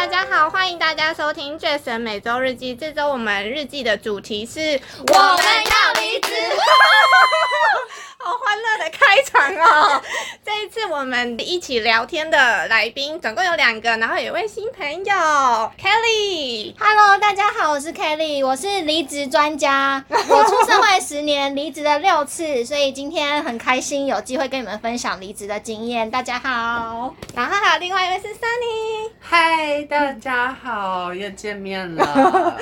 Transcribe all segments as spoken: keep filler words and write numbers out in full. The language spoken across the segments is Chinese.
大家好，欢迎大家收听Jess每周日记。这周我们日记的主题是我们要离职。好欢乐的开场哦！这一次我们一起聊天的来宾总共有两个，然后有一位新朋友 Kelly。Hello， 大家好，我是 Kelly， 我是离职专家，我出社会十年，离职了六次，所以今天很开心有机会跟你们分享离职的经验。大家好，然后还有另外一位是 Sunny。嗨，大家好，又见面了。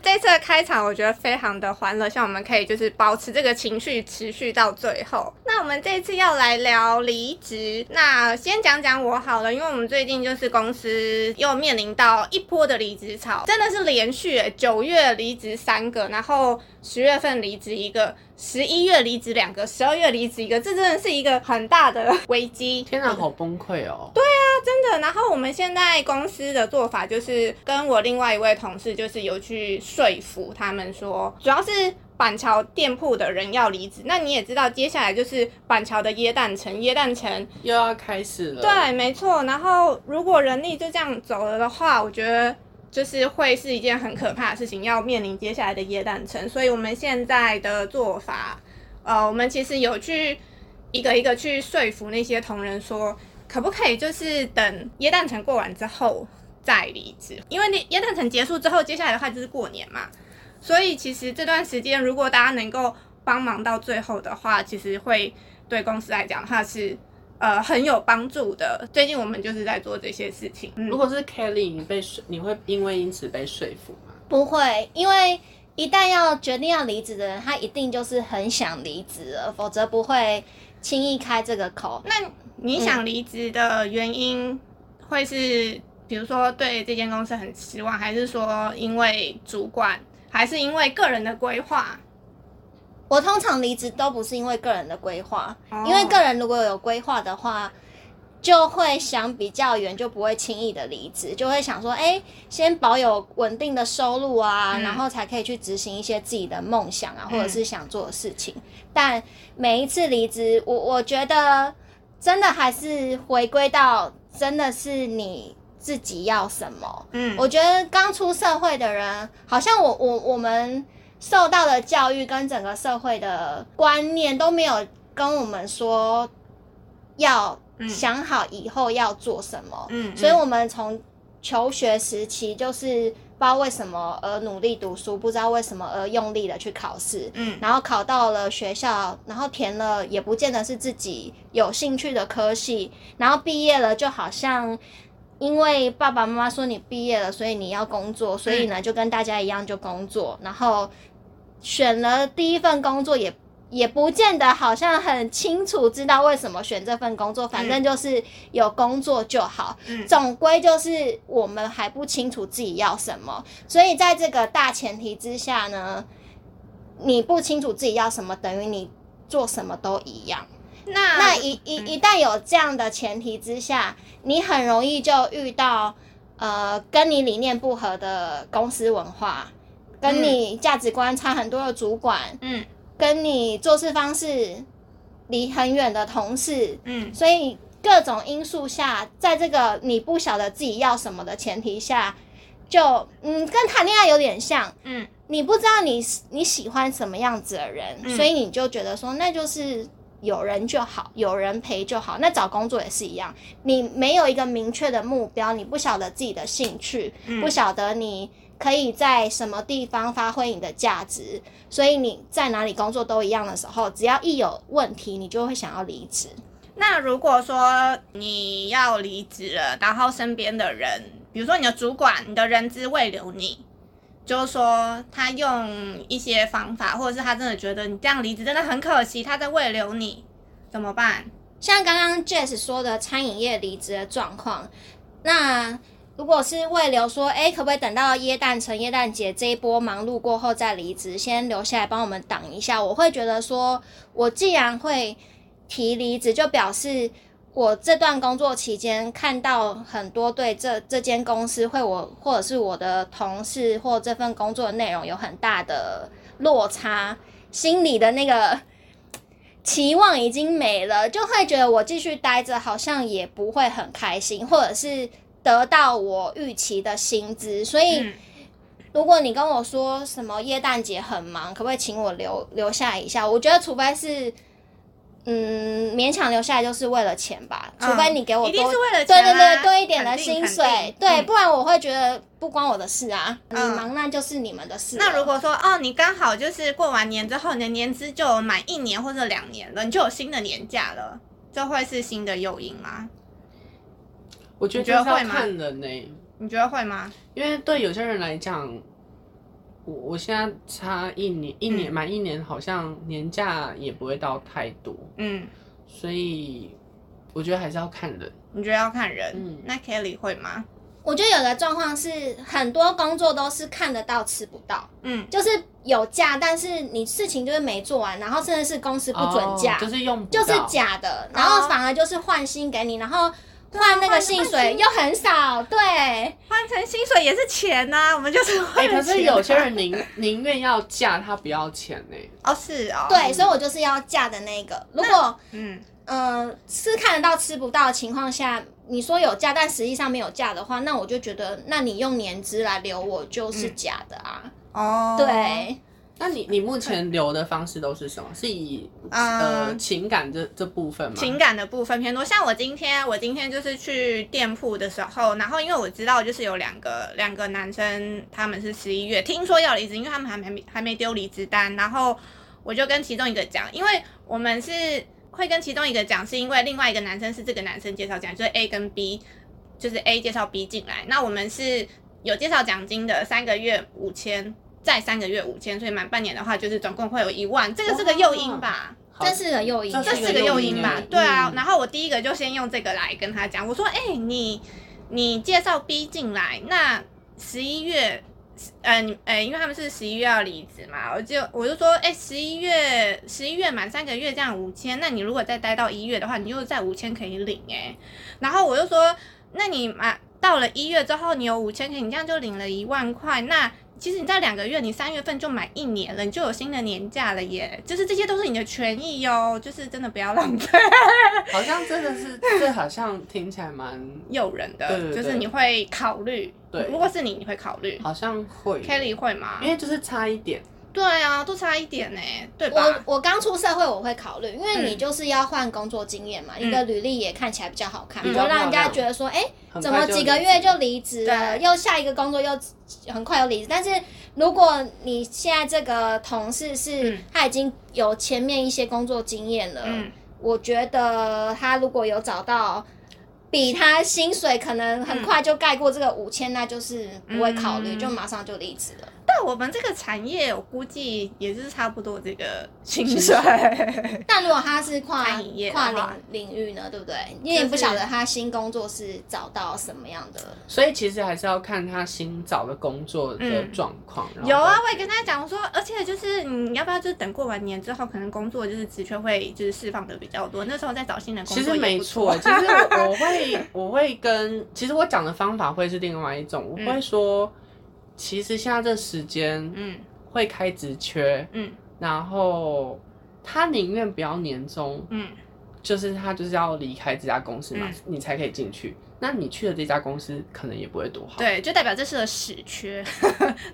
这次的开场我觉得非常的欢乐，希望我们可以就是保持这个情绪持续到最后。那我们这次要来聊离职，那先讲讲我好了，因为我们最近就是公司又面临到一波的离职潮，真的是连续耶，九月离职三个，然后十月份离职一个，十一月离职两个，十二月离职一个，这真的是一个很大的危机。天哪，好崩溃哦。对啊，真的。然后我们现在公司的做法就是跟我另外一位同事就是有去说服他们说，主要是板桥店铺的人要离职，那你也知道接下来就是板桥的耶诞城，耶诞城又要开始了。对，没错。然后如果人力就这样走了的话，我觉得就是会是一件很可怕的事情，要面临接下来的耶诞城。所以我们现在的做法，呃，我们其实有去一个一个去说服那些同仁说，可不可以就是等耶诞城过完之后再离职，因为耶诞城结束之后，接下来的话就是过年嘛。所以其实这段时间如果大家能够帮忙到最后的话，其实会对公司来讲它是呃很有帮助的。最近我们就是在做这些事情。嗯、如果是 Kelly， 你被你会因为因此被说服吗？不会，因为一旦要决定要离职的人，他一定就是很想离职了，否则不会轻易开这个口。那你想离职的原因会是、嗯、比如说对这间公司很失望，还是说因为主管，还是因为个人的规划？我通常离职都不是因为个人的规划，哦、因为个人如果有规划的话，就会想比较远，就不会轻易的离职，就会想说，哎、欸，先保有稳定的收入啊，嗯、然后才可以去执行一些自己的梦想啊，或者是想做的事情。嗯、但每一次离职，我我觉得真的还是回归到，真的是你自己要什么。嗯，我觉得刚出社会的人，好像我我我们受到的教育跟整个社会的观念都没有跟我们说要想好以后要做什么。嗯，所以我们从求学时期就是不知道为什么而努力读书，不知道为什么而用力的去考试，嗯，然后考到了学校，然后填了也不见得是自己有兴趣的科系，然后毕业了就好像因为爸爸妈妈说你毕业了，所以你要工作，所以呢就跟大家一样就工作，然后选了第一份工作也也不见得好像很清楚知道为什么选这份工作，反正就是有工作就好。嗯、总归就是我们还不清楚自己要什么，所以在这个大前提之下呢，你不清楚自己要什么，等于你做什么都一样。那, 那一一一旦有这样的前提之下，你很容易就遇到呃跟你理念不合的公司文化，跟你价值观差很多的主管，嗯，跟你做事方式离很远的同事，嗯，所以各种因素下，在这个你不晓得自己要什么的前提下，就嗯跟谈恋爱有点像，嗯，你不知道你你喜欢什么样子的人，嗯、所以你就觉得说那就是。有人就好，有人陪就好。那找工作也是一样，你没有一个明确的目标，你不晓得自己的兴趣，嗯、不晓得你可以在什么地方发挥你的价值，所以你在哪里工作都一样的时候，只要一有问题，你就会想要离职。那如果说你要离职了，然后身边的人，比如说你的主管，你的人资未留你，就是说他用一些方法，或者是他真的觉得你这样离职真的很可惜，他在慰留你，怎么办？像刚刚 Jess 说的餐饮业离职的状况，那如果是慰留说，哎，可不可以等到耶诞城、耶诞节这一波忙碌过后再离职，先留下来帮我们挡一下，我会觉得说，我既然会提离职，就表示我这段工作期间看到很多对这这间公司会我或者是我的同事或这份工作的内容有很大的落差，心里的那个期望已经没了，就会觉得我继续待着好像也不会很开心，或者是得到我预期的薪资，所以、嗯、如果你跟我说什么耶诞节很忙，可不可以请我留留下一下？我觉得除非是，嗯，勉强留下来就是为了钱吧，嗯、除非你给我多，一定是为了钱、啊，对对对，多一点的薪水，对，不然我会觉得不关我的事啊，嗯、你忙那就是你们的事。那如果说哦，你刚好就是过完年之后，你的年资就有满一年或者两年了，你就有新的年假了，这会是新的诱因吗？我觉得就是要看人呢、欸，你觉得会吗？因为对有些人来讲，我我现在差一年，一年满、嗯、一年，好像年假也不会到太多，嗯，所以我觉得还是要看人。你觉得要看人？嗯，那 Kelly 会吗？我觉得有个状况是，很多工作都是看得到吃不到，嗯，就是有假，但是你事情就是没做完，然后甚至是公司不准假，哦、就是用不到就是假的，然后反而就是换薪给你，然后。换那个薪水又很少，对，换成薪水也是钱啊，我们就是换钱、欸。可是有些人宁宁愿要假，他不要钱呢、欸。哦，是哦。对、嗯，所以我就是要假的那个。如果嗯嗯、呃、是看得到吃不到的情况下，你说有假，但实际上没有假的话，那我就觉得，那你用年资来留我就是假的啊。哦、嗯。对。那你你目前留的方式都是什么？是以、嗯、呃情感这这部分吗？情感的部分偏多。像我今天，我今天就是去店铺的时候，然后因为我知道就是有两个两个男生，他们是十一月听说要离职，因为他们还没还没丢离职单，然后我就跟其中一个讲，因为我们是会跟其中一个讲，是因为另外一个男生是这个男生介绍讲，就是 A 跟 B， 就是 A 介绍 B 进来，那我们是有介绍奖金的，三个月五千。再三个月五千，所以满半年的话，就是总共会有一万，这个是个诱因吧？这是个诱因，这是个诱因吧？对啊、嗯。然后我第一个就先用这个来跟他讲，我说：“哎、欸，你你介绍 B 进来，那十一月，嗯、呃、哎、欸，因为他们是十一月要离职嘛，我就我就说，哎、欸，十一月十一月满三个月这样五千，那你如果再待到一月的话，你又再五千可以领哎、欸。然后我就说，那你满到了一月之后，你有五千可以，你这样就领了一万块，那。”其实你在两个月，你三月份就满一年了，你就有新的年假了耶！就是这些都是你的权益哟、哦，就是真的不要浪费。好像真的是，这好像听起来蛮诱人的，对对对，就是你会考虑。对，如果是你，你会考虑？好像会。Kelly 会吗？因为就是差一点。对啊，都差一点呢、欸，对吧？我我刚出社会，我会考虑，因为你就是要换工作经验嘛，嗯、你的履历也看起来比较好看，嗯、就让人家觉得说，哎、欸，怎么几个月就离职了，又下一个工作又很快又离职。但是如果你现在这个同事是、嗯、他已经有前面一些工作经验了、嗯，我觉得他如果有找到。比他薪水可能很快就盖过这个五千、嗯，那就是不会考虑、嗯，就马上就离职了。但我们这个产业，我估计也是差不多这个薪水。但如果他是跨跨领领域呢，对不对？因为你不晓得他新工作是找到什么样的，所以其实还是要看他新找的工作的状况、嗯。有啊，我也跟他讲说，而且就是你要不要就是等过完年之后，可能工作就是职缺会就是释放的比较多，那时候再找新的工作也不。其实没错，其实我我会。我会跟，其实我讲的方法会是另外一种，我会说，嗯、其实现在这时间，嗯，会开职缺，嗯，然后他宁愿不要年终，嗯，就是他就是要离开这家公司嘛，嗯、你才可以进去。那你去的这家公司可能也不会多好，对，就代表这是个死缺，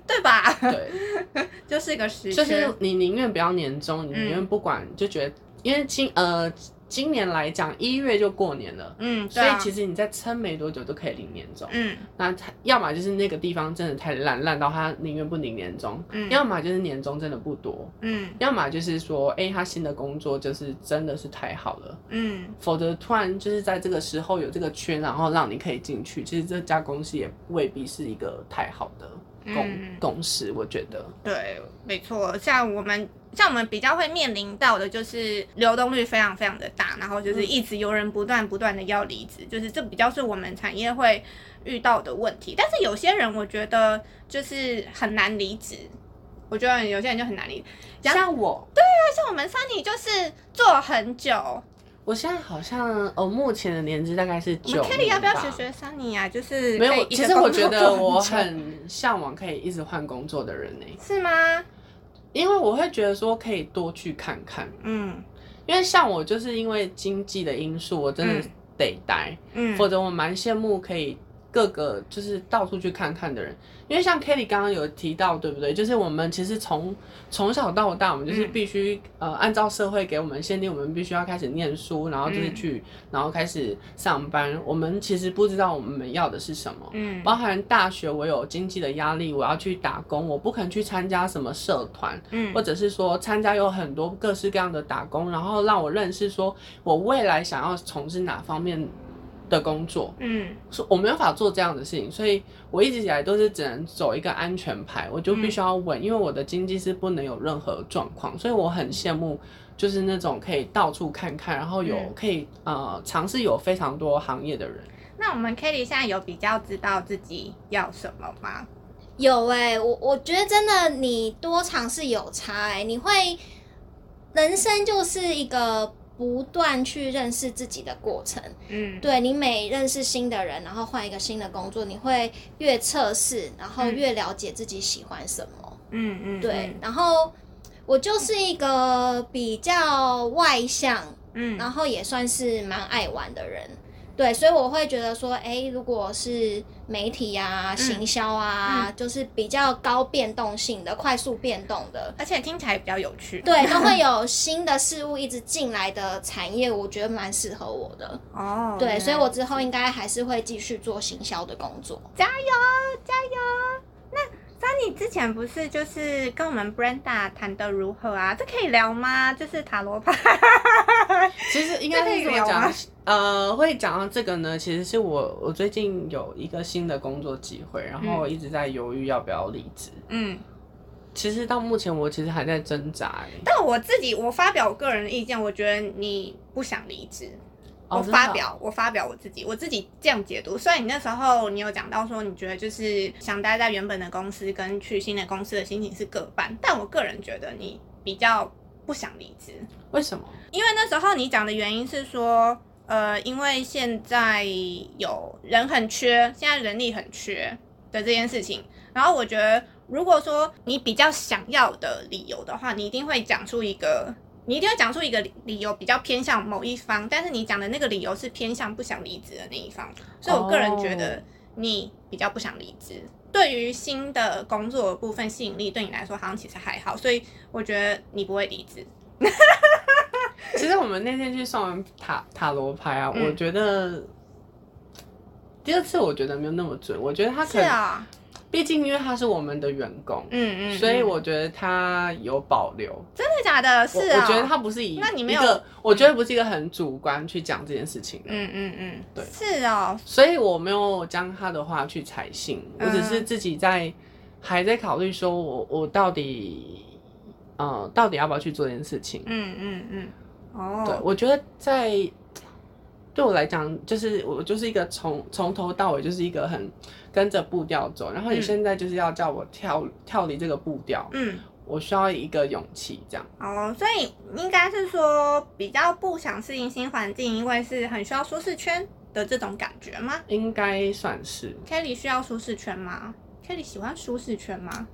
对吧？对，就是一个死缺，就是你宁愿不要年终，你宁愿不管，嗯、就觉得因为今呃。今年来讲，一月就过年了，嗯，所以其实你再撑没多久就可以领年终，嗯，那要么就是那个地方真的太烂，烂到他宁愿不领年终，嗯，要么就是年终真的不多，嗯，要么就是说，哎、欸，他新的工作就是真的是太好了，嗯，否则突然就是在这个时候有这个缺，然后让你可以进去，其实这家公司也未必是一个太好的。嗯、共识我觉得对没错，像我们像我们比较会面临到的就是流动率非常非常的大，然后就是一直有人不断不断的要离职，就是这比较是我们产业会遇到的问题。但是有些人我觉得就是很难离职，我觉得有些人就很难离职，像我对啊，像我们 Sunny 就是做很久。我现在好像哦，目前的年纪大概是九年吧。我们 Kelly 要不要学学 Sunny 啊？就是没有，其实我觉得我很向往可以一直换工作的人呢、欸。是吗？因为我会觉得说可以多去看看，嗯，因为像我就是因为经济的因素，我真的得待，嗯，否则我蛮羡慕可以。各个就是到处去看看的人，因为像 Kelly 刚刚有提到，对不对？就是我们其实从从小到大，我们就是必须、嗯、呃按照社会给我们限定，我们必须要开始念书，然后就是去，嗯、然后开始上班。我们其实不知道我们要的是什么，嗯，包含大学我有经济的压力，我要去打工，我不肯去参加什么社团，嗯，或者是说参加有很多各式各样的打工，然后让我认识说我未来想要从事哪方面的工作，嗯，我没有办法做这样的事情，所以我一直以来都是只能走一个安全牌，我就必须要稳、嗯，因为我的经济是不能有任何状况，所以我很羡慕，就是那种可以到处看看，然后有、嗯、可以呃尝试有非常多行业的人。那我们 Kelly 现在有比较知道自己要什么吗？有哎、欸，我我觉得真的你多尝试有差哎、欸，你会人生就是一个。不断去认识自己的过程，嗯，对，你每认识新的人，然后换一个新的工作，你会越测试，然后越了解自己喜欢什么，嗯嗯，对。然后我就是一个比较外向，嗯，然后也算是蛮爱玩的人，对，所以我会觉得说，哎，如果是媒体啊、行销啊、嗯嗯，就是比较高变动性的、快速变动的，而且听起来比较有趣。对，都会有新的事物一直进来的产业，我觉得蛮适合我的。哦，对，嗯、所以我之后应该还是会继续做行销的工作。加油，加油！那 Sunny 之前不是就是跟我们 Brenda 谈得如何啊？这可以聊吗？就是塔罗牌。其实应该是怎么讲？呃，会讲到这个呢，其实是我我最近有一个新的工作机会，然后一直在犹豫要不要离职。嗯，其实到目前我其实还在挣扎、欸。但我自己我发表我个人的意见，我觉得你不想离职、哦。我发表、哦、我发表我自己我自己这样解读。虽然你那时候你有讲到说你觉得就是想待在原本的公司跟去新的公司的心情是各半，但我个人觉得你比较不想离职。为什么？因为那时候你讲的原因是说。呃，因为现在有人很缺，现在人力很缺的这件事情，然后我觉得，如果说你比较想要的理由的话，你一定会讲出一个，你一定会讲出一个理由比较偏向某一方，但是你讲的那个理由是偏向不想离职的那一方，所以我个人觉得你比较不想离职。Oh.对于新的工作的部分吸引力对你来说好像其实还好，所以我觉得你不会离职。其实我们那天去算完塔塔罗牌啊、嗯，我觉得第二次我觉得没有那么准，我觉得他可能，啊、毕竟因为他是我们的员工，嗯 嗯, 嗯，所以我觉得他有保留。真的假的？是啊、哦，我觉得他不是以那你没有一个，我觉得不是一个很主观去讲这件事情的，嗯嗯嗯，对，是哦，所以我没有将他的话去采信，我只是自己在、嗯、还在考虑说我我到底。嗯，到底要不要去做这件事情？嗯嗯嗯，哦、嗯， oh. 对，我觉得在对我来讲，就是我就是一个从从头到尾就是一个很跟着步调走，然后你现在就是要叫我跳、嗯、跳离这个步调，嗯，我需要一个勇气这样。哦、oh, ，所以应该是说比较不想适应新环境，因为是很需要舒适圈的这种感觉吗？应该算是。Kelly 需要舒适圈吗 ？Kelly 喜欢舒适圈吗？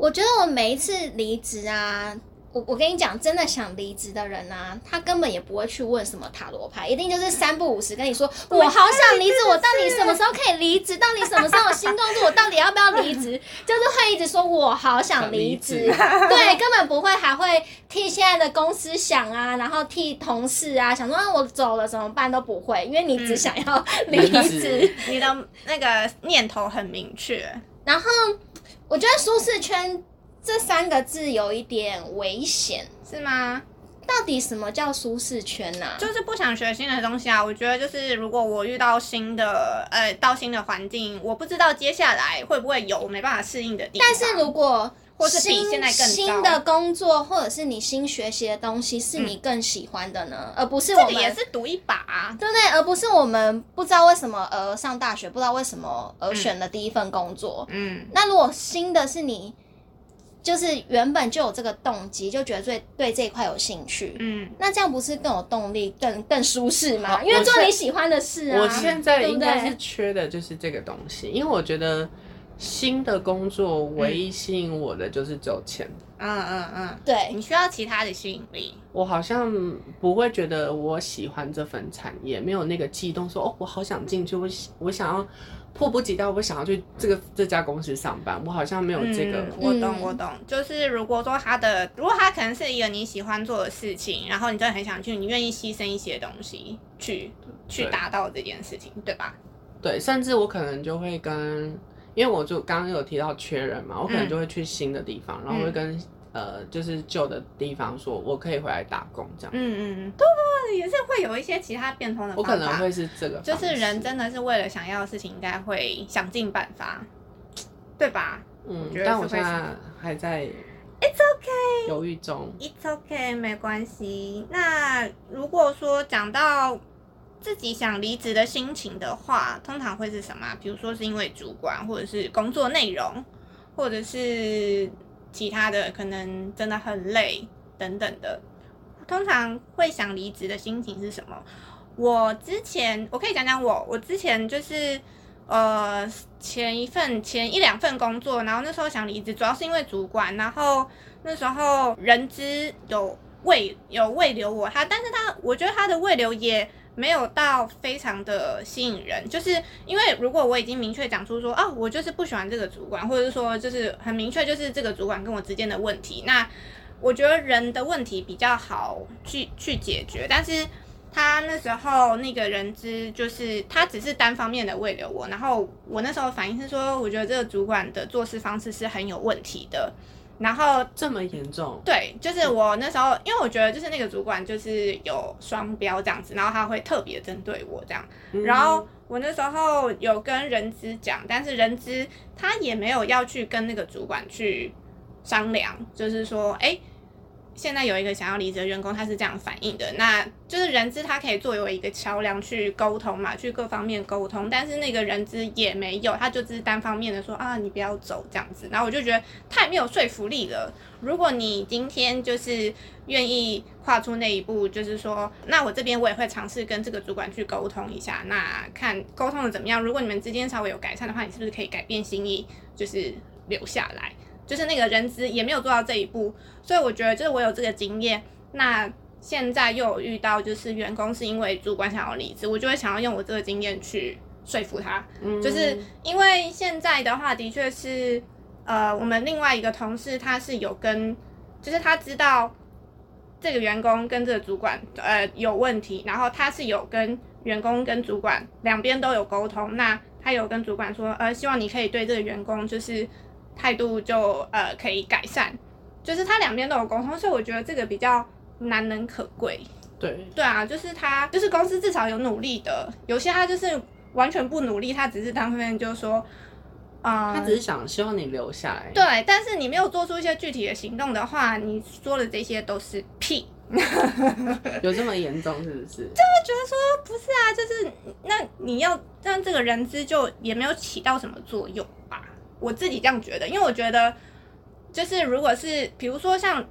我觉得我每一次离职啊，我我跟你讲，真的想离职的人啊，他根本也不会去问什么塔罗牌，一定就是三不五时跟你说，我好想离职，我到底什么时候可以离职？到底什么时候有新工作？我到底要不要离职？就是会一直说我好想离职，对，根本不会还会替现在的公司想啊，然后替同事啊想说、啊、我走了怎么办都不会，因为你只想要离职，嗯、你的那个念头很明确，然后。我觉得舒适圈这三个字有一点危险，是吗？到底什么叫舒适圈啊？就是不想学新的东西啊。我觉得就是如果我遇到新的，呃，到新的环境，我不知道接下来会不会有没办法适应的地方。但是如果或是比现在更新的工作，或者是你新学习的东西，是你更喜欢的呢，嗯、而不是我们这个也是赌一把、啊，对不对？而不是我们不知道为什么而上大学，不知道为什么而选了第一份工作。嗯，那如果新的是你，就是原本就有这个动机，就觉得对对这一块有兴趣，嗯，那这样不是更有动力、更更舒适吗？因为做你喜欢的事啊。我现在应该是缺的就是这个东西，对对因为我觉得。新的工作唯一吸引我的就是只有钱。嗯嗯嗯，对，你需要其他的吸引力。我好像不会觉得我喜欢这份产业，没有那个悸动说，说哦，我好想进去，我我想要迫不及待我想要去这个这家公司上班，我好像没有这个、嗯、我懂我懂，就是如果说他的如果他可能是一个你喜欢做的事情，然后你真的很想去，你愿意牺牲一些东西去去达到这件事情， 对, 对吧？对，甚至我可能就会跟，因为我就刚刚有提到缺人嘛，我可能就会去新的地方、嗯、然后会跟、嗯呃，就是旧的地方说我可以回来打工这样。嗯嗯，对对对，也是会有一些其他变通的方法。我可能会是这个方式，就是人真的是为了想要的事情应该会想尽办法，对吧？嗯，我但我现在还在 It's OK 犹豫中。It's OK 没关系。那如果说讲到自己想离职的心情的话，通常会是什么、啊、比如说是因为主管，或者是工作内容，或者是其他的，可能真的很累等等的。通常会想离职的心情是什么？我之前我可以讲讲我我之前就是呃前一份前一两份工作，然后那时候想离职主要是因为主管，然后那时候人资有慰有慰留我，他但是他我觉得他的慰留也没有到非常的吸引人，就是因为如果我已经明确讲出说啊、哦，我就是不喜欢这个主管，或者是说就是很明确就是这个主管跟我之间的问题，那我觉得人的问题比较好去去解决，但是他那时候那个人资就是他只是单方面的慰留我，然后我那时候反应是说我觉得这个主管的做事方式是很有问题的，然后这么严重？对，就是我那时候，因为我觉得就是那个主管就是有双标这样子，然后他会特别针对我这样、嗯。然后我那时候有跟人资讲，但是人资他也没有要去跟那个主管去商量，就是说，哎，现在有一个想要离职的员工，他是这样反应的，那就是人资他可以作为一个桥梁去沟通嘛，去各方面沟通，但是那个人资也没有，他就只是单方面的说啊你不要走这样子，然后我就觉得太没有说服力了。如果你今天就是愿意跨出那一步，就是说那我这边我也会尝试跟这个主管去沟通一下，那看沟通的怎么样，如果你们之间稍微有改善的话，你是不是可以改变心意就是留下来，就是那个人资也没有做到这一步，所以我觉得就是我有这个经验，那现在又有遇到就是员工是因为主管想要离职，我就会想要用我这个经验去说服他、嗯、就是因为现在的话的确是呃，我们另外一个同事他是有跟，就是他知道这个员工跟这个主管呃有问题，然后他是有跟员工跟主管两边都有沟通，那他有跟主管说呃，希望你可以对这个员工就是态度就呃可以改善，就是他两边都有沟通，所以我觉得这个比较难能可贵。对对啊，就是他就是公司至少有努力的，有些他就是完全不努力，他只是单方面就说、呃、他只是想希望你留下来。对，但是你没有做出一些具体的行动的话，你说的这些都是屁。有这么严重是不是？就会觉得说不是啊，就是那你要让这个人资就也没有起到什么作用吧，我自己这样觉得。因为我觉得就是如果是比如说像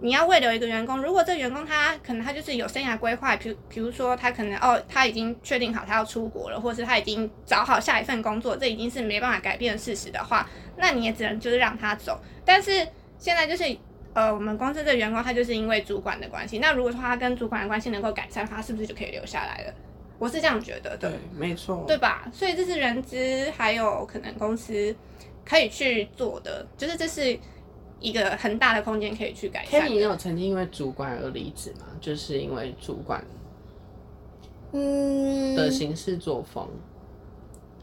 你要慰留一个员工，如果这个员工他可能他就是有生涯规划，比如比如说他可能哦他已经确定好他要出国了，或是他已经找好下一份工作，这已经是没办法改变的事实的话，那你也只能就是让他走。但是现在就是呃我们公司的员工他就是因为主管的关系，那如果说他跟主管的关系能够改善，他是不是就可以留下来了？我是这样觉得的。对，没错，对吧？所以这是人资还有可能公司可以去做的，就是这是一个很大的空间可以去改善的。Kelly，你有曾经因为主管而离职吗？就是因为主管的行事作风、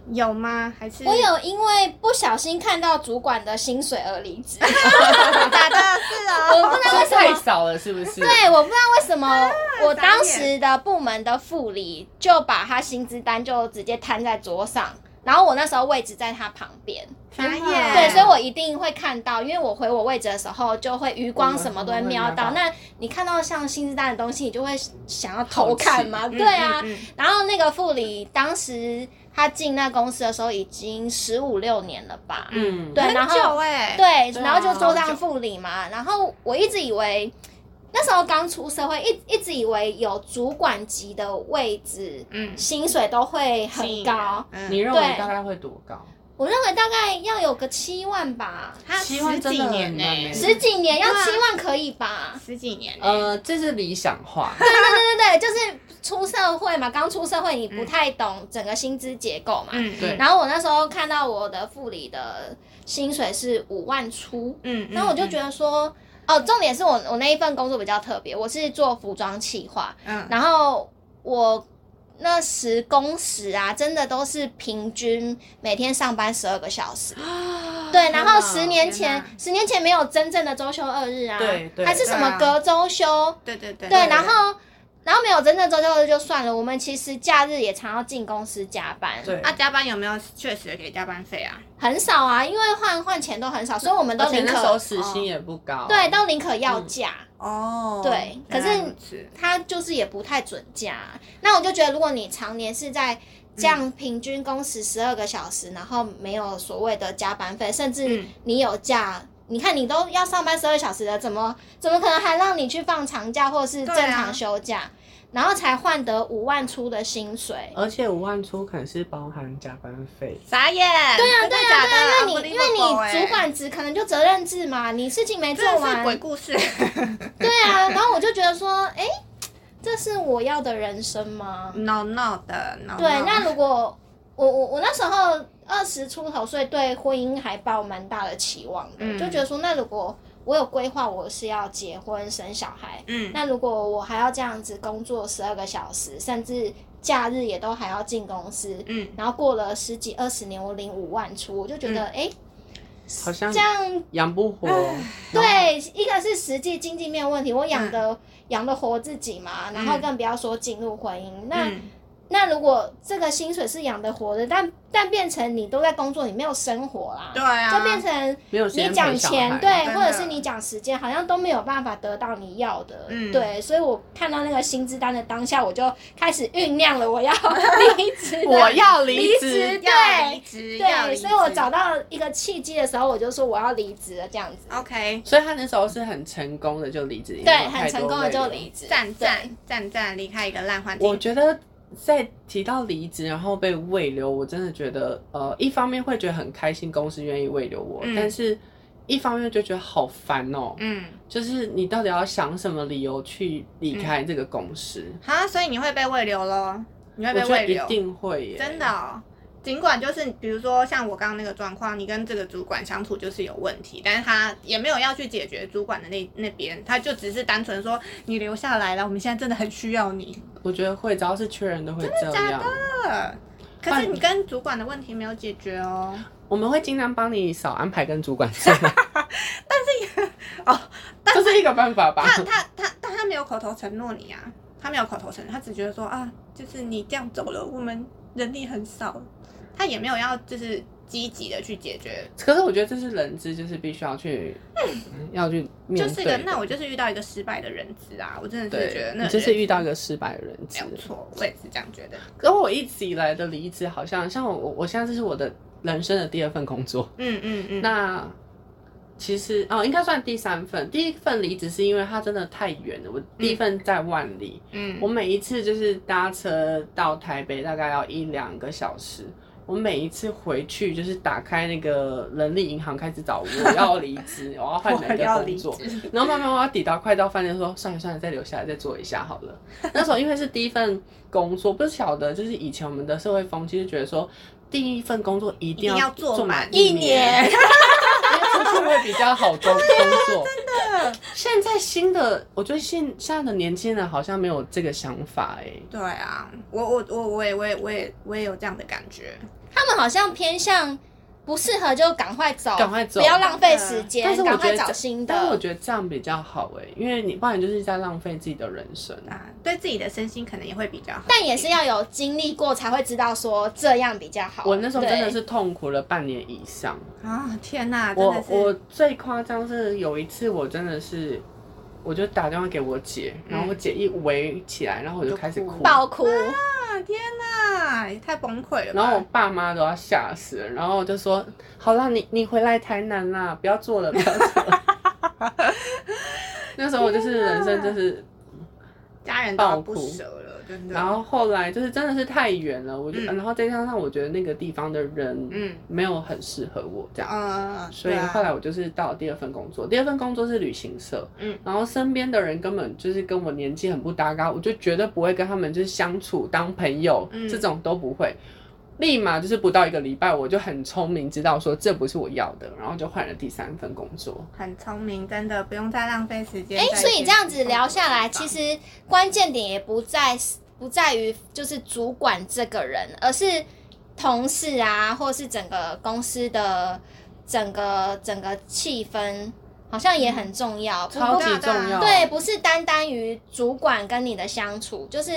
嗯、有吗？还是我有因为不小心看到主管的薪水而离职。假的是啊、哦，我不知道为什么太少了，是不是？对，我不知道为什么。我当时的部门的副理就把他薪资单就直接摊在桌上，然后我那时候位置在他旁边，对，所以我一定会看到，因为我回我位置的时候就会余光什么都会瞄到。那你看到像薪资单的东西，你就会想要偷看嘛，对啊、嗯嗯嗯。然后那个副理当时他进那公司的时候已经十五六年了吧，嗯，对，然后很久欸，对，对啊、然后就做上副理嘛。然后我一直以为。那时候刚出社会，一一直以为有主管级的位置，嗯，薪水都会很高。嗯、你认为大概会多高？我认为大概要有个七万吧，他十几年呢、欸，十几年要七万可以吧？十几年、欸，呃，这是理想化。对对对对对，就是出社会嘛，刚出社会你不太懂整个薪资结构嘛。嗯，对。然后我那时候看到我的副理的薪水是五万出，嗯，然后我就觉得说，哦，重点是我我那一份工作比较特别，我是做服装企划，嗯，然后我。那时工时啊，真的都是平均每天上班十二个小时、哦，对。然后十年前，十年前没有真正的周休二日啊，对对，还是什么隔周休，对对对。对，然后，然后没有真正周休二日就算了，我们其实假日也常要进公司加班。对。啊，加班有没有确实给加班费啊？很少啊，因为换换钱都很少，所以我们都宁可。而且那时候时薪也不高。哦、对，都宁可要价。嗯哦、oh, ，对，可是他就是也不太准假、啊。那我就觉得，如果你常年是在这样平均工时十二个小时、嗯，然后没有所谓的加班费，甚至你有假，嗯、你看你都要上班十二小时的，怎么怎么可能还让你去放长假或是正常休假？啊、然后才换得五万出的薪水，而且五万出可能是包含加班费。傻眼！对啊对啊对啊，因为你因为你主管职可能就责任制嘛，你事情没做完。这是鬼故事。对啊，然后我就觉得说，哎、欸，这是我要的人生吗 ？No no 的 no, no。对，那如果我我我那时候二十出头，所以对婚姻还抱蛮大的期望的，嗯、就觉得说，那如果我有规划，我是要结婚生小孩。嗯，那如果我还要这样子工作十二个小时，甚至假日也都还要进公司，嗯，然后过了十几二十年，我领五万出，我就觉得，哎、嗯。欸好像这样养不活，对，一个是实际经济面问题，我养的养、嗯、得活自己嘛，然后更不要说进入婚姻。嗯、那、嗯、那如果这个薪水是养得活的，但但变成你都在工作，你没有生活啦，对啊，就变成你讲钱，对，或者是你讲时间，好像都没有办法得到你要的，嗯、对。所以我看到那个薪资单的当下，我就开始酝酿了我要离职，我要离职，对。对，所以我找到一个契机的时候，我就说我要离职了，这样子。OK， 所以他那时候是很成功的就离职，对，很成功的就离职，赞赞赞赞，离开一个烂环境。我觉得在提到离职，然后被慰留，我真的觉得，呃，一方面会觉得很开心，公司愿意慰留我，嗯、但是一方面就觉得好烦哦、喔。嗯，就是你到底要想什么理由去离开这个公司？啊、嗯，所以你会被慰留咯？你会被慰留？我覺得一定会耶，真的哦。尽管就是，比如说像我刚刚那个状况，你跟这个主管相处就是有问题，但是他也没有要去解决主管的那那边，他就只是单纯说你留下来了，我们现在真的很需要你。我觉得会，只要是缺人都会这样。真的假的？可是你跟主管的问题没有解决哦。我们会尽量帮你少安排跟主管上，但是哦，这是一个办法吧。他他他，但他没有口头承诺你啊，他没有口头承诺，他只觉得说啊，就是你这样走了，我们人力很少。他也没有要就是积极的去解决，可是我觉得这是人资，就是必须要去、嗯、要去面对的。就是个，那我就是遇到一个失败的人资啊！我真的是觉得那個人資，你就是遇到一个失败的人资，没有错，我也是这样觉得。可是我一直以来的离职，好像像我，我现在这是我的人生的第二份工作，嗯嗯嗯，那。其实哦，应该算第三份。第一份离职是因为它真的太远了，我第一份在万里，嗯，我每一次就是搭车到台北大概要一两个小时，我每一次回去就是打开那个人力银行开始找我要离职，我要换哪个工作，然后慢慢我要抵达快到饭店说算了算了，再留下来再做一下好了。那时候因为是第一份工作，不晓得就是以前我们的社会风气就觉得说第一份工作一定要做满一年。出去会比较好工作，真的。现在新的，我觉得现现在的年轻人好像没有这个想法哎、欸。对啊，我我我我也我也我也我也有这样的感觉。他们好像偏向不适合就赶快走，赶快走，不要浪费时间，赶快找新的。但是我觉得这样比较好哎、欸，因为你不然就是在浪费自己的人生啊，对自己的身心可能也会比较好。但也是要有经历过才会知道说这样比较好。我那时候真的是痛苦了半年以上。啊、哦、天哪！真的是我我最夸张是有一次我真的是，我就打电话给我姐，嗯、然后我姐一围起来，然后我就开始哭，爆哭啊！天哪，也太崩溃了吧。然后我爸妈都要吓死了，然后我就说：“好啦，你你回来台南啦，不要做了，不要做了。”那时候我就是人生就是家人都不舍了，真的。然后后来就是真的是太远了，我就、嗯、然后再加上我觉得那个地方的人没有很适合我这样、嗯，所以后来我就是到了第二份工作，第二份工作是旅行社，嗯，然后身边的人根本就是跟我年纪很不搭嘎，我就绝对不会跟他们就是相处当朋友、嗯，这种都不会。立马就是不到一个礼拜，我就很聪明，知道说这不是我要的，然后就换了第三份工作。很聪明，真的不用再浪费时间。哎、欸，所以这样子聊下来，其实关键点也不在不在于就是主管这个人，而是同事啊，或是整个公司的整个整个气氛，好像也很重要，超级重要。对，不是单单于主管跟你的相处，就是。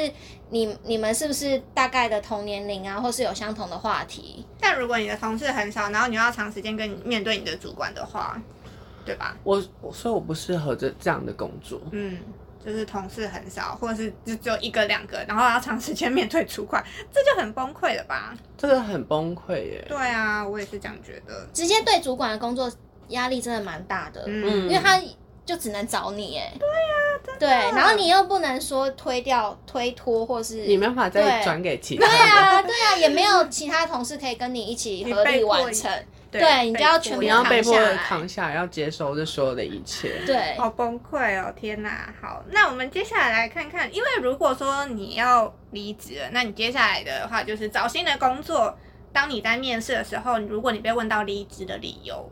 你, 你们是不是大概的同年龄啊，或是有相同的话题？但如果你的同事很少，然后你要长时间跟你面对你的主管的话，对吧？我所以我不适合这这样的工作。嗯，就是同事很少，或者是就只有一个两个，然后要长时间面对主管，这就很崩溃了吧？这个很崩溃耶。对啊，我也是这样觉得。直接对主管的工作压力真的蛮大的，嗯，因为他就只能找你哎。对啊。对，然后你又不能说推掉、推脱，或是你没办法再转给其他人。对啊，对啊，也没有其他同事可以跟你一起合力完成。对，对你就要全部扛下来。你要被迫扛下来，要接受这所有的一切。对，好崩溃哦！天哪，好，那我们接下来来看看，因为如果说你要离职了，那你接下来的话就是找新的工作。当你在面试的时候，如果你被问到离职的理由。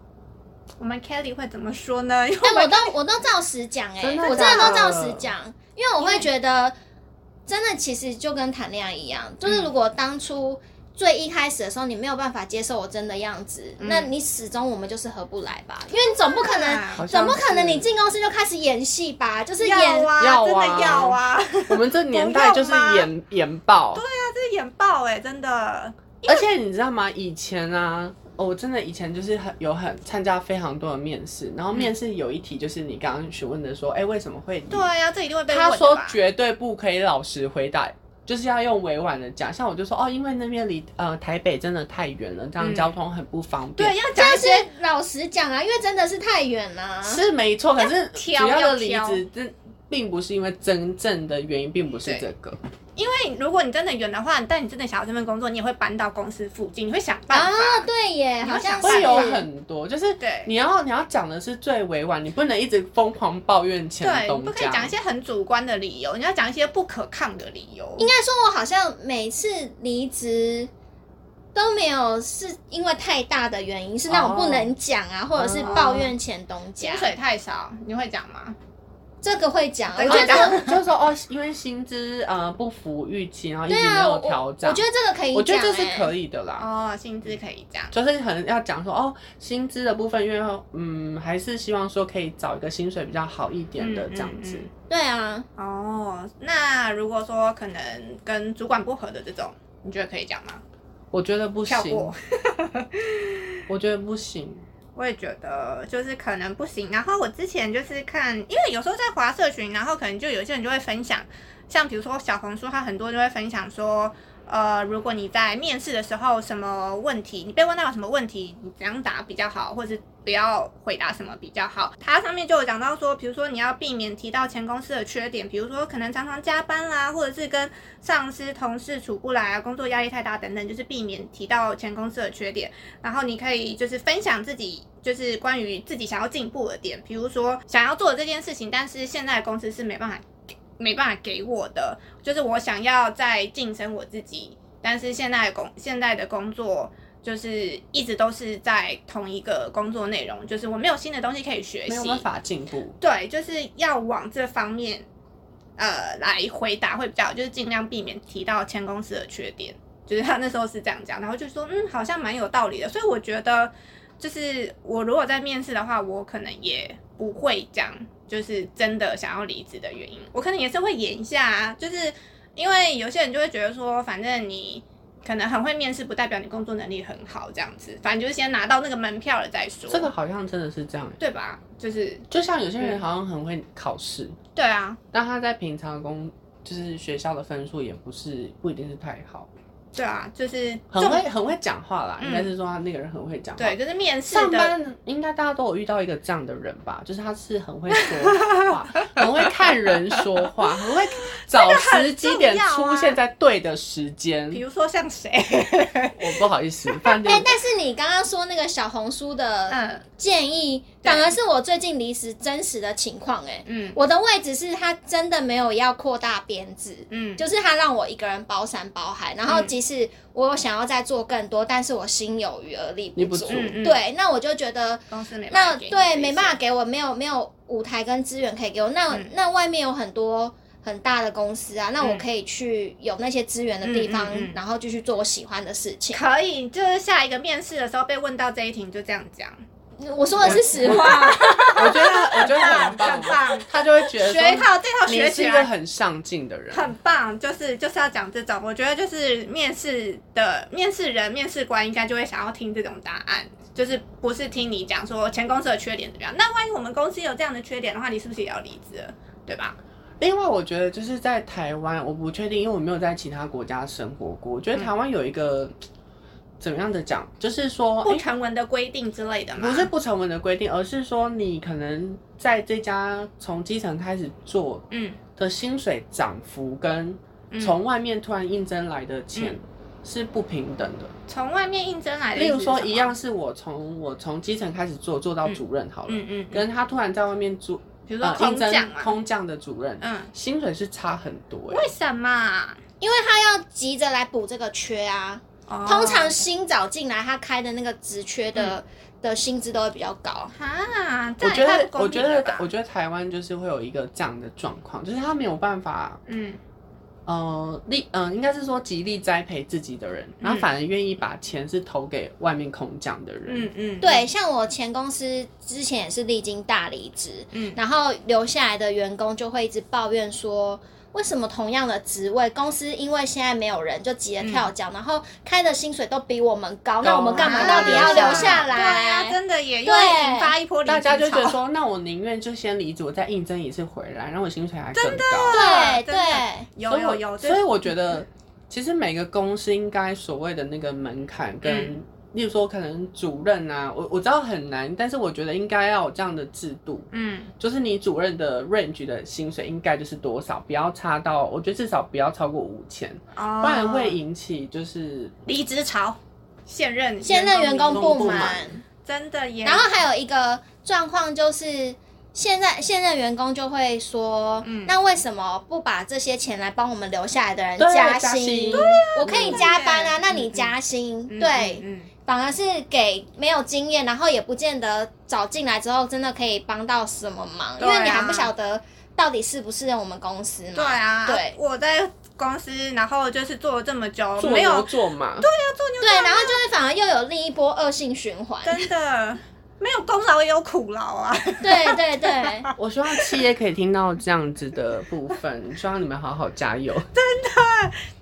我们 Kelly 会怎么说呢？因为我都我都照实讲哎、欸，我真的都照实讲，因为我会觉得真的其实就跟谈恋爱一样，就是如果当初最一开始的时候你没有办法接受我真的样子，嗯、那你始终我们就是合不来吧？因为你总不可能、啊、总不可能你进公司就开始演戏吧？就是演要啊，要啊真的要啊！我们这年代就是演演爆，对啊，这是演爆哎、欸，真的。而且你知道吗？以前啊。哦，我真的以前就是很有很参加非常多的面试，然后面试有一题就是你刚刚询问的说，哎、欸，为什么会？对啊，这一定会被问的吧。他说绝对不可以老实回答，就是要用委婉的讲。像我就说哦，因为那边离呃台北真的太远了，这样交通很不方便。嗯、对，要讲一些老实讲啊，因为真的是太远了、啊。是没错，可是主要的离职真并不是因为真正的原因，并不是这个。因为如果你真的远的话，但你真的想要这份工作，你也会搬到公司附近，你会想办法。啊，对耶，好像会有很多，就是你要你要讲的是最委婉，你不能一直疯狂抱怨前东家。对，你不可以讲一些很主观的理由，你要讲一些不可抗的理由。应该说，我好像每次离职都没有是因为太大的原因，是那种不能讲啊， oh. 或者是抱怨前东家。薪水太少，你会讲吗？这个会讲，我觉得就是说哦，因为薪资呃不符预期，然后一直没有调整、啊。我觉得这个可以讲、欸，我觉得这是可以的啦。哦，薪资可以讲，就是可能要讲说哦，薪资的部分，因为嗯还是希望说可以找一个薪水比较好一点的这样子。嗯嗯嗯、对啊。哦，那如果说可能跟主管不合的这种，你觉得可以讲吗？我觉得不行。跳过。我觉得不行。我也觉得就是可能不行，然后我之前就是看，因为有时候在滑社群，然后可能就有些人就会分享，像比如说小红书，他很多就会分享说，呃，如果你在面试的时候什么问题，你被问到什么问题，你怎样答比较好，或者不要回答什么比较好。他上面就有讲到说，比如说你要避免提到前公司的缺点，比如说可能常常加班啦，或者是跟上司同事处不来啊，工作压力太大等等，就是避免提到前公司的缺点。然后你可以就是分享自己就是关于自己想要进步的点，比如说想要做的这件事情，但是现在的公司是没办法没办法给我的，就是我想要再晋升我自己，但是现在的工现在的工作。就是一直都是在同一个工作内容，就是我没有新的东西可以学习，没有办法进步。对，就是要往这方面，呃，来回答会比较，就是尽量避免提到前公司的缺点。就是他那时候是这样讲，然后就说，嗯，好像蛮有道理的。所以我觉得，就是我如果在面试的话，我可能也不会讲，就是真的想要离职的原因。我可能也是会演一下啊，就是因为有些人就会觉得说，反正你。可能很会面试，不代表你工作能力很好，这样子，反正就是先拿到那个门票了再说。这个好像真的是这样，对吧？就是就像有些人好像很会考试、嗯，对啊，但他在平常工就是学校的分数也不是不一定是太好。对啊，就是很会很会讲话啦、嗯、应该是说他那个人很会讲话，对，就是面试的上班应该大家都有遇到一个这样的人吧，就是他是很会说话很会看人说话，很会找时机点出现在对的时间、這個啊、比如说像谁我不好意思、欸、但是你刚刚说那个小红书的建议、嗯、反而是我最近离职真实的情况、欸嗯、我的位置是他真的没有要扩大编制、嗯、就是他让我一个人包山包海，然后即是我想要再做更多，但是我心有余而力不足。不嗯嗯对，那我就觉得公司没办法给你，那对没办法给我，没有没有舞台跟资源可以给我。那、嗯、那外面有很多很大的公司啊，那我可以去有那些资源的地方、嗯嗯嗯嗯、然后继续做我喜欢的事情。可以，就是下一个面试的时候被问到这一题就这样讲。我说的是实话，我觉得我觉得很棒，很棒，他就会觉得学一套这套学起来，你是一个很上进的人，很棒，就是就是要讲这种，我觉得就是面试的面试人、面试官应该就会想要听这种答案，就是不是听你讲说前公司的缺点怎么样，那万一我们公司有这样的缺点的话，你是不是也要离职了，对吧？另外我觉得就是在台湾，我不确定，因为我没有在其他国家生活过，我觉得台湾有一个。嗯怎么样的讲，就是说不成文的规定之类的吗？不是不成文的规定，而是说你可能在这家从基层开始做的薪水涨幅跟从外面突然应征来的钱是不平等的。从、嗯嗯、外面应征来的，例如说一样是我从我从基层开始做做到主任好了，嗯嗯嗯、跟他突然在外面做，比如说空降、呃、空降的主任，嗯、薪水是差很多、欸。为什么？因为他要急着来补这个缺啊。Oh. 通常新找进来，他开的那个职缺的、嗯、的薪资都会比较高哈。我觉得，我觉得，我觉得台湾就是会有一个这样的状况，就是他没有办法，嗯，呃，力，嗯、呃，应该是说极力栽培自己的人，嗯、然后反而愿意把钱是投给外面空降的人。嗯嗯，对，像我前公司之前也是历经大离职，嗯，然后留下来的员工就会一直抱怨说。为什么同样的职位，公司因为现在没有人就急着跳脚、嗯，然后开的薪水都比我们高，那我们干嘛到底要留下来？对啊，真的也，因为引发一波离职潮。大家就觉得说，那我宁愿就先离职，我再应征一次回来，然后我薪水还更高。真的，对对，有有有。所以我觉得，其实每个公司应该所谓的那个门槛跟、嗯。例如说可能主任啊，我我知道很难，但是我觉得应该要有这样的制度，嗯，就是你主任的 range 的薪水应该就是多少，不要差到，我觉得至少不要超过五千、哦，不然会引起就是离职潮，现任现任员工不满，真的耶。然后还有一个状况就是。现在现任员工就会说、嗯，那为什么不把这些钱来帮我们留下来的人加薪？对啊，我可以加班啊，那你加薪，嗯、对、嗯嗯，反而是给没有经验，然后也不见得找进来之后真的可以帮到什么忙，啊、因为你还不晓得到底适不适合我们公司嘛。对啊，对，我在公司，然后就是做了这么久，做牛做马，对啊，做牛做马，对，然后就是反而又有另一波恶性循环，真的。没有功劳也有苦劳啊！对对对，我希望企业可以听到这样子的部分，希望你们好好加油，真的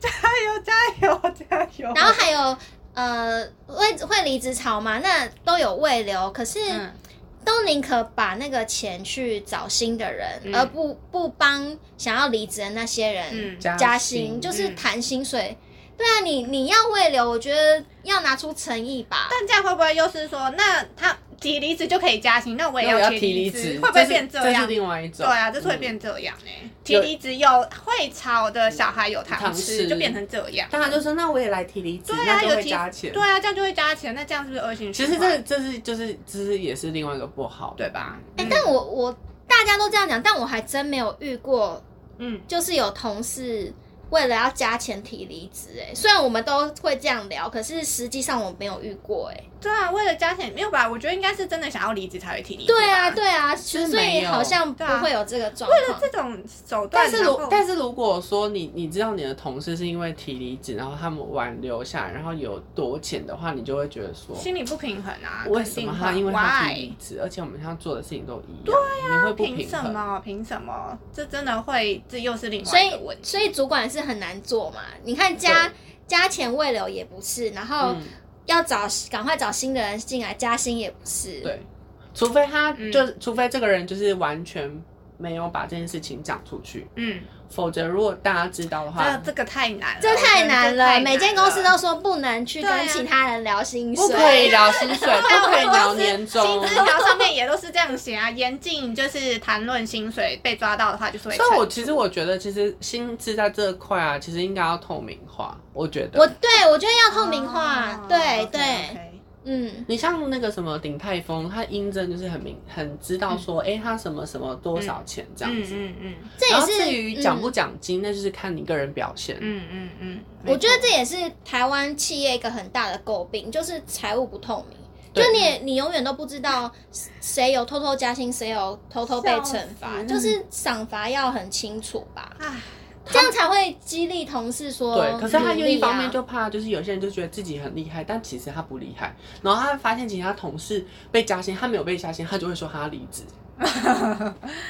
加油加油加油！然后还有呃，会会离职潮嘛，那都有慰留，可是、嗯、都宁可把那个钱去找新的人，嗯、而不不帮想要离职的那些人加薪，嗯、就是谈薪水。嗯对啊，你你要慰留，我觉得要拿出诚意吧。但这样会不会又是说，那他提离职就可以加薪，那我也要提离职，会不会变这样？这 是, 这是另外一种。对啊，这是会变这样哎、欸嗯。提离职有会吵的小孩有糖吃，就变成这样。但他就说，那我也来提离职、啊，那就会加钱。对啊，这样就会加钱，那这样是不是恶性循环？其实这这是就是这是也是另外一个不好，对吧？哎、嗯欸，但我我大家都这样讲，但我还真没有遇过，嗯，就是有同事。为了要加钱提离职，哎，虽然我们都会这样聊，可是实际上我没有遇过、欸，哎。对啊，为了加钱没有吧？我觉得应该是真的想要离职才会提离职。对啊，对啊，所以好像不会有这个状况、啊。为了这种手段，但是如但是如果说你你知道你的同事是因为提离职，然后他们挽留下来，然后有多钱的话，你就会觉得说心理不平衡啊。为什么他因为他提离职，而且我们现在做的事情都一样，对啊，你会不平衡？凭什么？凭什么？这真的会，这又是另外一个问题。所以，所以主管是。很难做嘛，你看加加钱慰留也不是，然后要找赶、嗯、快找新的人进来加薪也不是，对，除非他就、嗯、除非这个人就是完全没有把这件事情讲出去，嗯，否则如果大家知道的话，这这个太难了，这太难了。每间公司都说不能去跟其他人聊薪水，不可以聊薪水，不可以聊年终，薪资条上面也都是这样写啊，严禁就是谈论薪水，被抓到的话就是会。所以我其实我觉得，其实薪资在这块啊，其实应该要透明化，我觉得。我对我觉得要透明化，哦、对、okay, 对。Okay.嗯，你像那个什么鼎泰丰，他应征就是很明很知道说，哎、嗯欸，他什么什么多少钱这样子。嗯嗯嗯。然后至于奖不奖金、嗯，那就是看你个人表现。嗯嗯嗯。我觉得这也是台湾企业一个很大的诟病，就是财务不透明。就你你永远都不知道谁有偷偷加薪，谁有偷偷被惩罚，就是赏罚要很清楚吧。这样才会激励同事说、啊、对，可是他又一方面就怕，就是有些人就觉得自己很厉害，但其实他不厉害，然后他发现其他同事被加薪，他没有被加薪，他就会说他离职。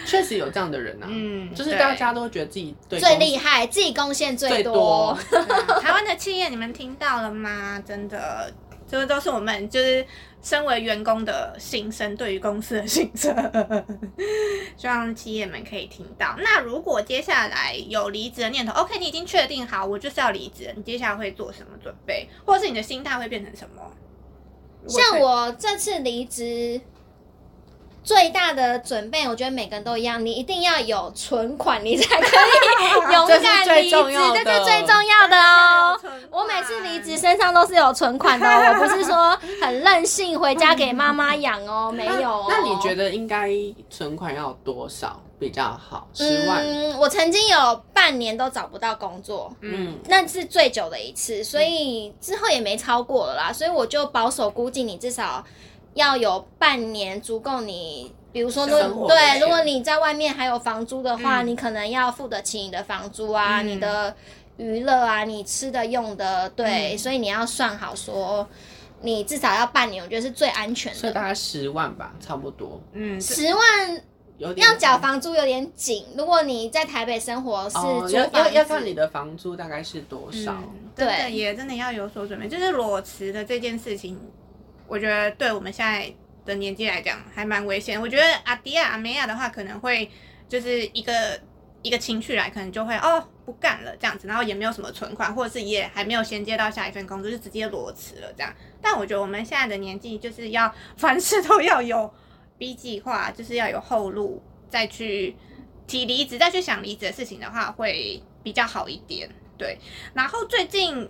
确实有这样的人啊、嗯、就是大家都觉得自己对最厉害，自己贡献最多, 最多、嗯、台湾的企业你们听到了吗？真的这都是我们就是身为员工的心声，对于公司的心声，希望企业们可以听到。那如果接下来有离职的念头 ，OK， 你已经确定好，我就是要离职，你接下来会做什么准备，或者是你的心态会变成什么？像我这次离职最大的准备，我觉得每个人都一样，你一定要有存款，你才可以勇敢离职，这是最重要的哦。我每次离职身上都是有存款的、哦，我不是说很任性回家给妈妈养哦，没有、哦。那你觉得应该存款要多少比较好？十万？嗯，我曾经有半年都找不到工作，嗯，那是最久的一次，所以之后也没超过了啦，所以我就保守估计你至少要有半年足够你，比如说，对，如果你在外面还有房租的话，嗯、你可能要付得起你的房租啊、嗯、你的娱乐啊、你吃的用的，对，嗯、所以你要算好说，你至少要半年，我觉得是最安全的。所以大概十万吧，差不多。嗯，十万。要缴房租有点紧，如果你在台北生活是租房子、哦、要, 要看你的房租大概是多少。嗯、对，真的也真的要有所准备，就是裸辞的这件事情。我觉得对我们现在的年纪来讲还蛮危险。我觉得阿迪亚阿梅亚的话可能会就是一个一个情绪来，可能就会哦不干了这样子，然后也没有什么存款，或者是也还没有衔接到下一份工作就直接裸辞了这样。但我觉得我们现在的年纪就是要凡事都要有 B 计划，就是要有后路，再去提离职再去想离职的事情的话会比较好一点。对，然后最近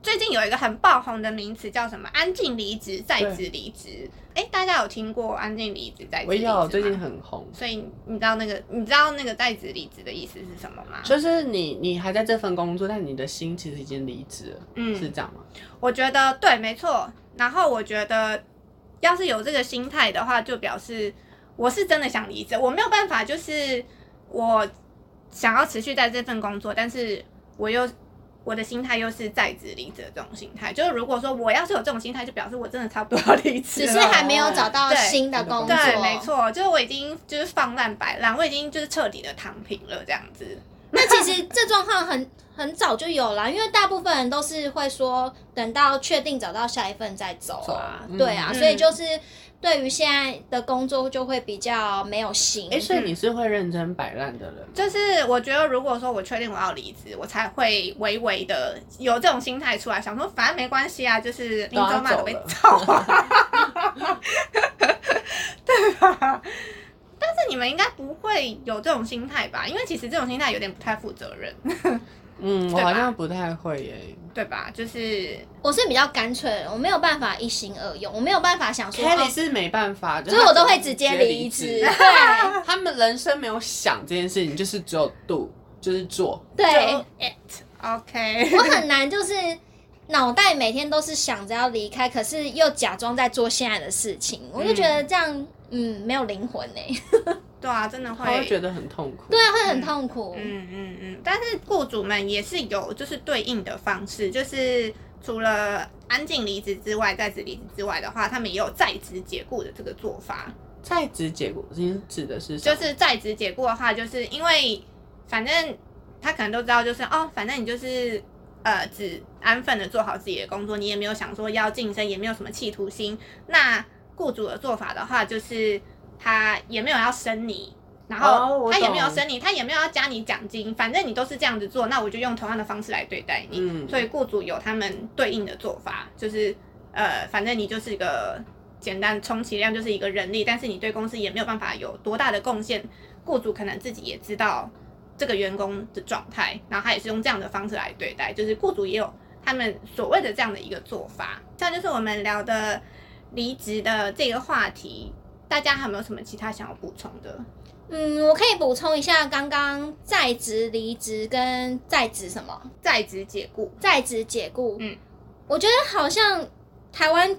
最近有一个很爆红的名词叫什么？安静离职、在职离职。哎，大家有听过安静离职、在职离职吗？我有，最近很红。所以你知道那个，你知道那个在职离职的意思是什么吗？就是你你还在这份工作，但你的心其实已经离职了，嗯，是这样吗？我觉得对，没错。然后我觉得，要是有这个心态的话，就表示我是真的想离职，我没有办法，就是我想要持续在这份工作，但是我又。我的心态又是在职离职的这种心态，就是如果说我要是有这种心态，就表示我真的差不多要离职了，只是还没有找到新的工作。对，对没错，就是我已经就是放烂摆烂，我已经就是彻底的躺平了这样子。那其实这状况很很早就有啦，因为大部分人都是会说等到确定找到下一份再走啊，嗯、对啊、嗯，所以就是对于现在的工作就会比较没有心。哎、欸，所以你是会认真摆烂的人、嗯？就是我觉得，如果说我确定我要离职，我才会微微的有这种心态出来，想说反正没关系啊，就是林州嘛都被炒啊，对吧？但是你们应该不会有这种心态吧？因为其实这种心态有点不太负责任。嗯，我好像不太会耶、欸。对吧？就是我是比较干脆，我没有办法一心二用，我没有办法想说。Kelly 是没办法的，所以我都会直接离职。对，他们人生没有想这件事情，就是只有 do， 就是做。对 ，it，OK、okay。我很难就是。脑袋每天都是想着要离开，可是又假装在做现在的事情，我就觉得这样，嗯，嗯没有灵魂欸。对啊，真的会，他会觉得很痛苦。对啊，会很痛苦。嗯嗯嗯，但是雇主们也是有就是对应的方式，就是除了安静离职之外，在职离职之外的话，他们也有在职解雇的这个做法。在职解雇，你指的是什么？就是在职解雇的话，就是因为反正他可能都知道，就是哦，反正你就是。呃，只安分的做好自己的工作，你也没有想说要晋升，也没有什么企图心。那雇主的做法的话，就是他也没有要升你，然后他也没有升你，他也没有要加你奖金，反正你都是这样子做，那我就用同样的方式来对待你。嗯、所以雇主有他们对应的做法，就是呃，反正你就是一个简单充其量就是一个人力，但是你对公司也没有办法有多大的贡献。雇主可能自己也知道这个员工的状态，然后他也是用这样的方式来对待，就是雇主也有他们所谓的这样的一个做法。这样就是我们聊的离职的这个话题，大家还有没有什么其他想要补充的？嗯，我可以补充一下刚刚在职离职跟在职什么在职解雇在职解雇嗯，我觉得好像台湾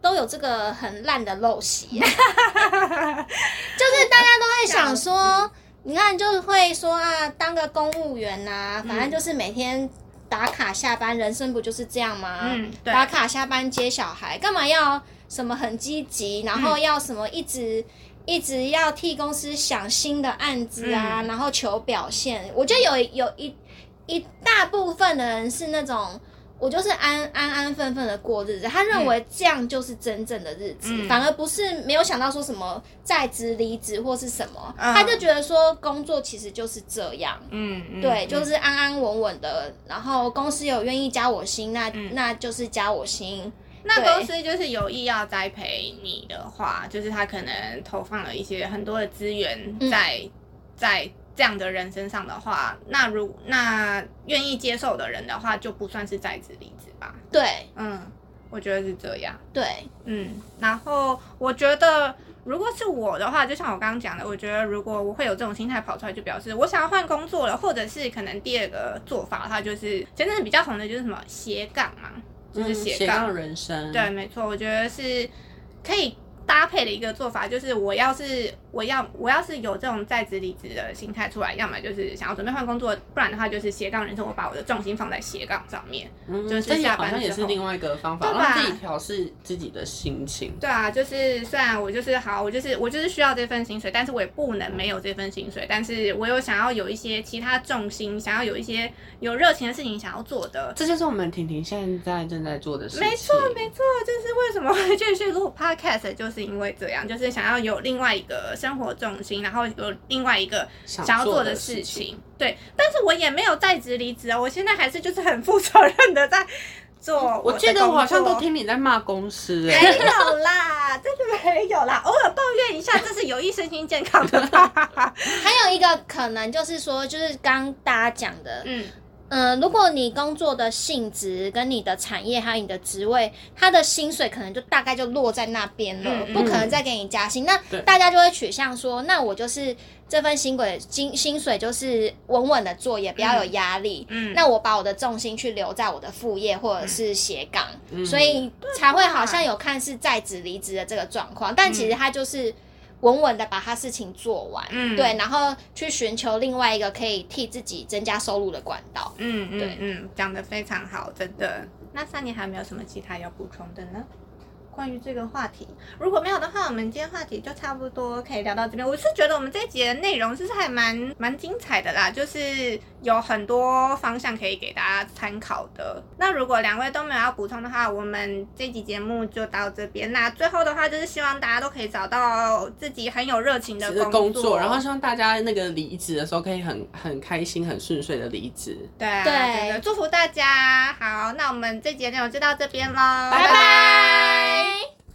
都有这个很烂的陋习、啊、就是大家都会想说你看就会说啊当个公务员啊，反正就是每天打卡下班，人生不就是这样吗？嗯，对，打卡下班接小孩，干嘛要什么很积极，然后要什么一直、嗯、一直要替公司想新的案子啊、嗯、然后求表现。我觉得有有一一大部分的人是那种我就是安安安分分的过日子，他认为这样就是真正的日子、嗯、反而不是没有想到说什么在职离职或是什么、嗯、他就觉得说工作其实就是这样，嗯，对，嗯，就是安安稳稳的，然后公司有愿意加我薪，那、嗯、那就是加我薪，那公司就是有意要栽培你的话，就是他可能投放了一些很多的资源在、嗯、在这样的人身上的话，那如那愿意接受的人的话，就不算是在职离职吧。对，嗯，我觉得是这样。对，嗯，然后我觉得如果是我的话，就像我刚刚讲的，我觉得如果我会有这种心态跑出来，就表示我想要换工作了，或者是可能第二个做法，它就是真正比较红的就是什么斜杠嘛，就是斜杠、嗯、人生。对，没错，我觉得是可以搭配的一个做法，就是我要是我要我要是有这种在职离职的心态出来，要么就是想要准备换工作，不然的话就是斜杠人生，我把我的重心放在斜杠上面、嗯、就是下班之后好像也是另外一个方法，让自己调试自己的心情。对啊，就是虽然我就是好我就是我就是需要这份薪水，但是我也不能没有这份薪水，但是我有想要有一些其他重心，想要有一些有热情的事情想要做的，这就是我们婷婷现在正在做的事情。没错没错，就是为什么会继续录 podcast， 就是是因为这样，就是想要有另外一个生活重心，然后有另外一个想要做的事情。事情对，但是我也没有在职离职哦，我现在还是就是很负责任的在做我的工作。我记得我好像都听你在骂公司、欸，没有啦，真的没有啦，偶尔抱怨一下，这是有益身心健康的吧。还有一个可能就是说，就是刚大家讲的，嗯。嗯，如果你工作的性质跟你的产业还有你的职位，他的薪水可能就大概就落在那边了、嗯、不可能再给你加薪、嗯、那大家就会取向说，那我就是这份薪水薪水就是稳稳的做，也不要有压力、嗯、那我把我的重心去留在我的副业或者是斜杠、嗯、所以才会好像有看是在职离职的这个状况，但其实他就是稳稳的把他事情做完、嗯、对，然后去寻求另外一个可以替自己增加收入的管道。嗯嗯对嗯，讲得非常好，真的。那Sunny还没有什么其他要补充的呢？关于这个话题，如果没有的话，我们今天话题就差不多可以聊到这边。我是觉得我们这一集的内容其实还蛮蛮精彩的啦，就是有很多方向可以给大家参考的。那如果两位都没有要补充的话，我们这集节目就到这边啦。最后的话就是希望大家都可以找到自己很有热情的工 作, 工作然后希望大家那个离职的时候可以很很开心很顺遂的离职。对啊， 对, 对，祝福大家。好，那我们这集的内容就到这边咯，拜拜。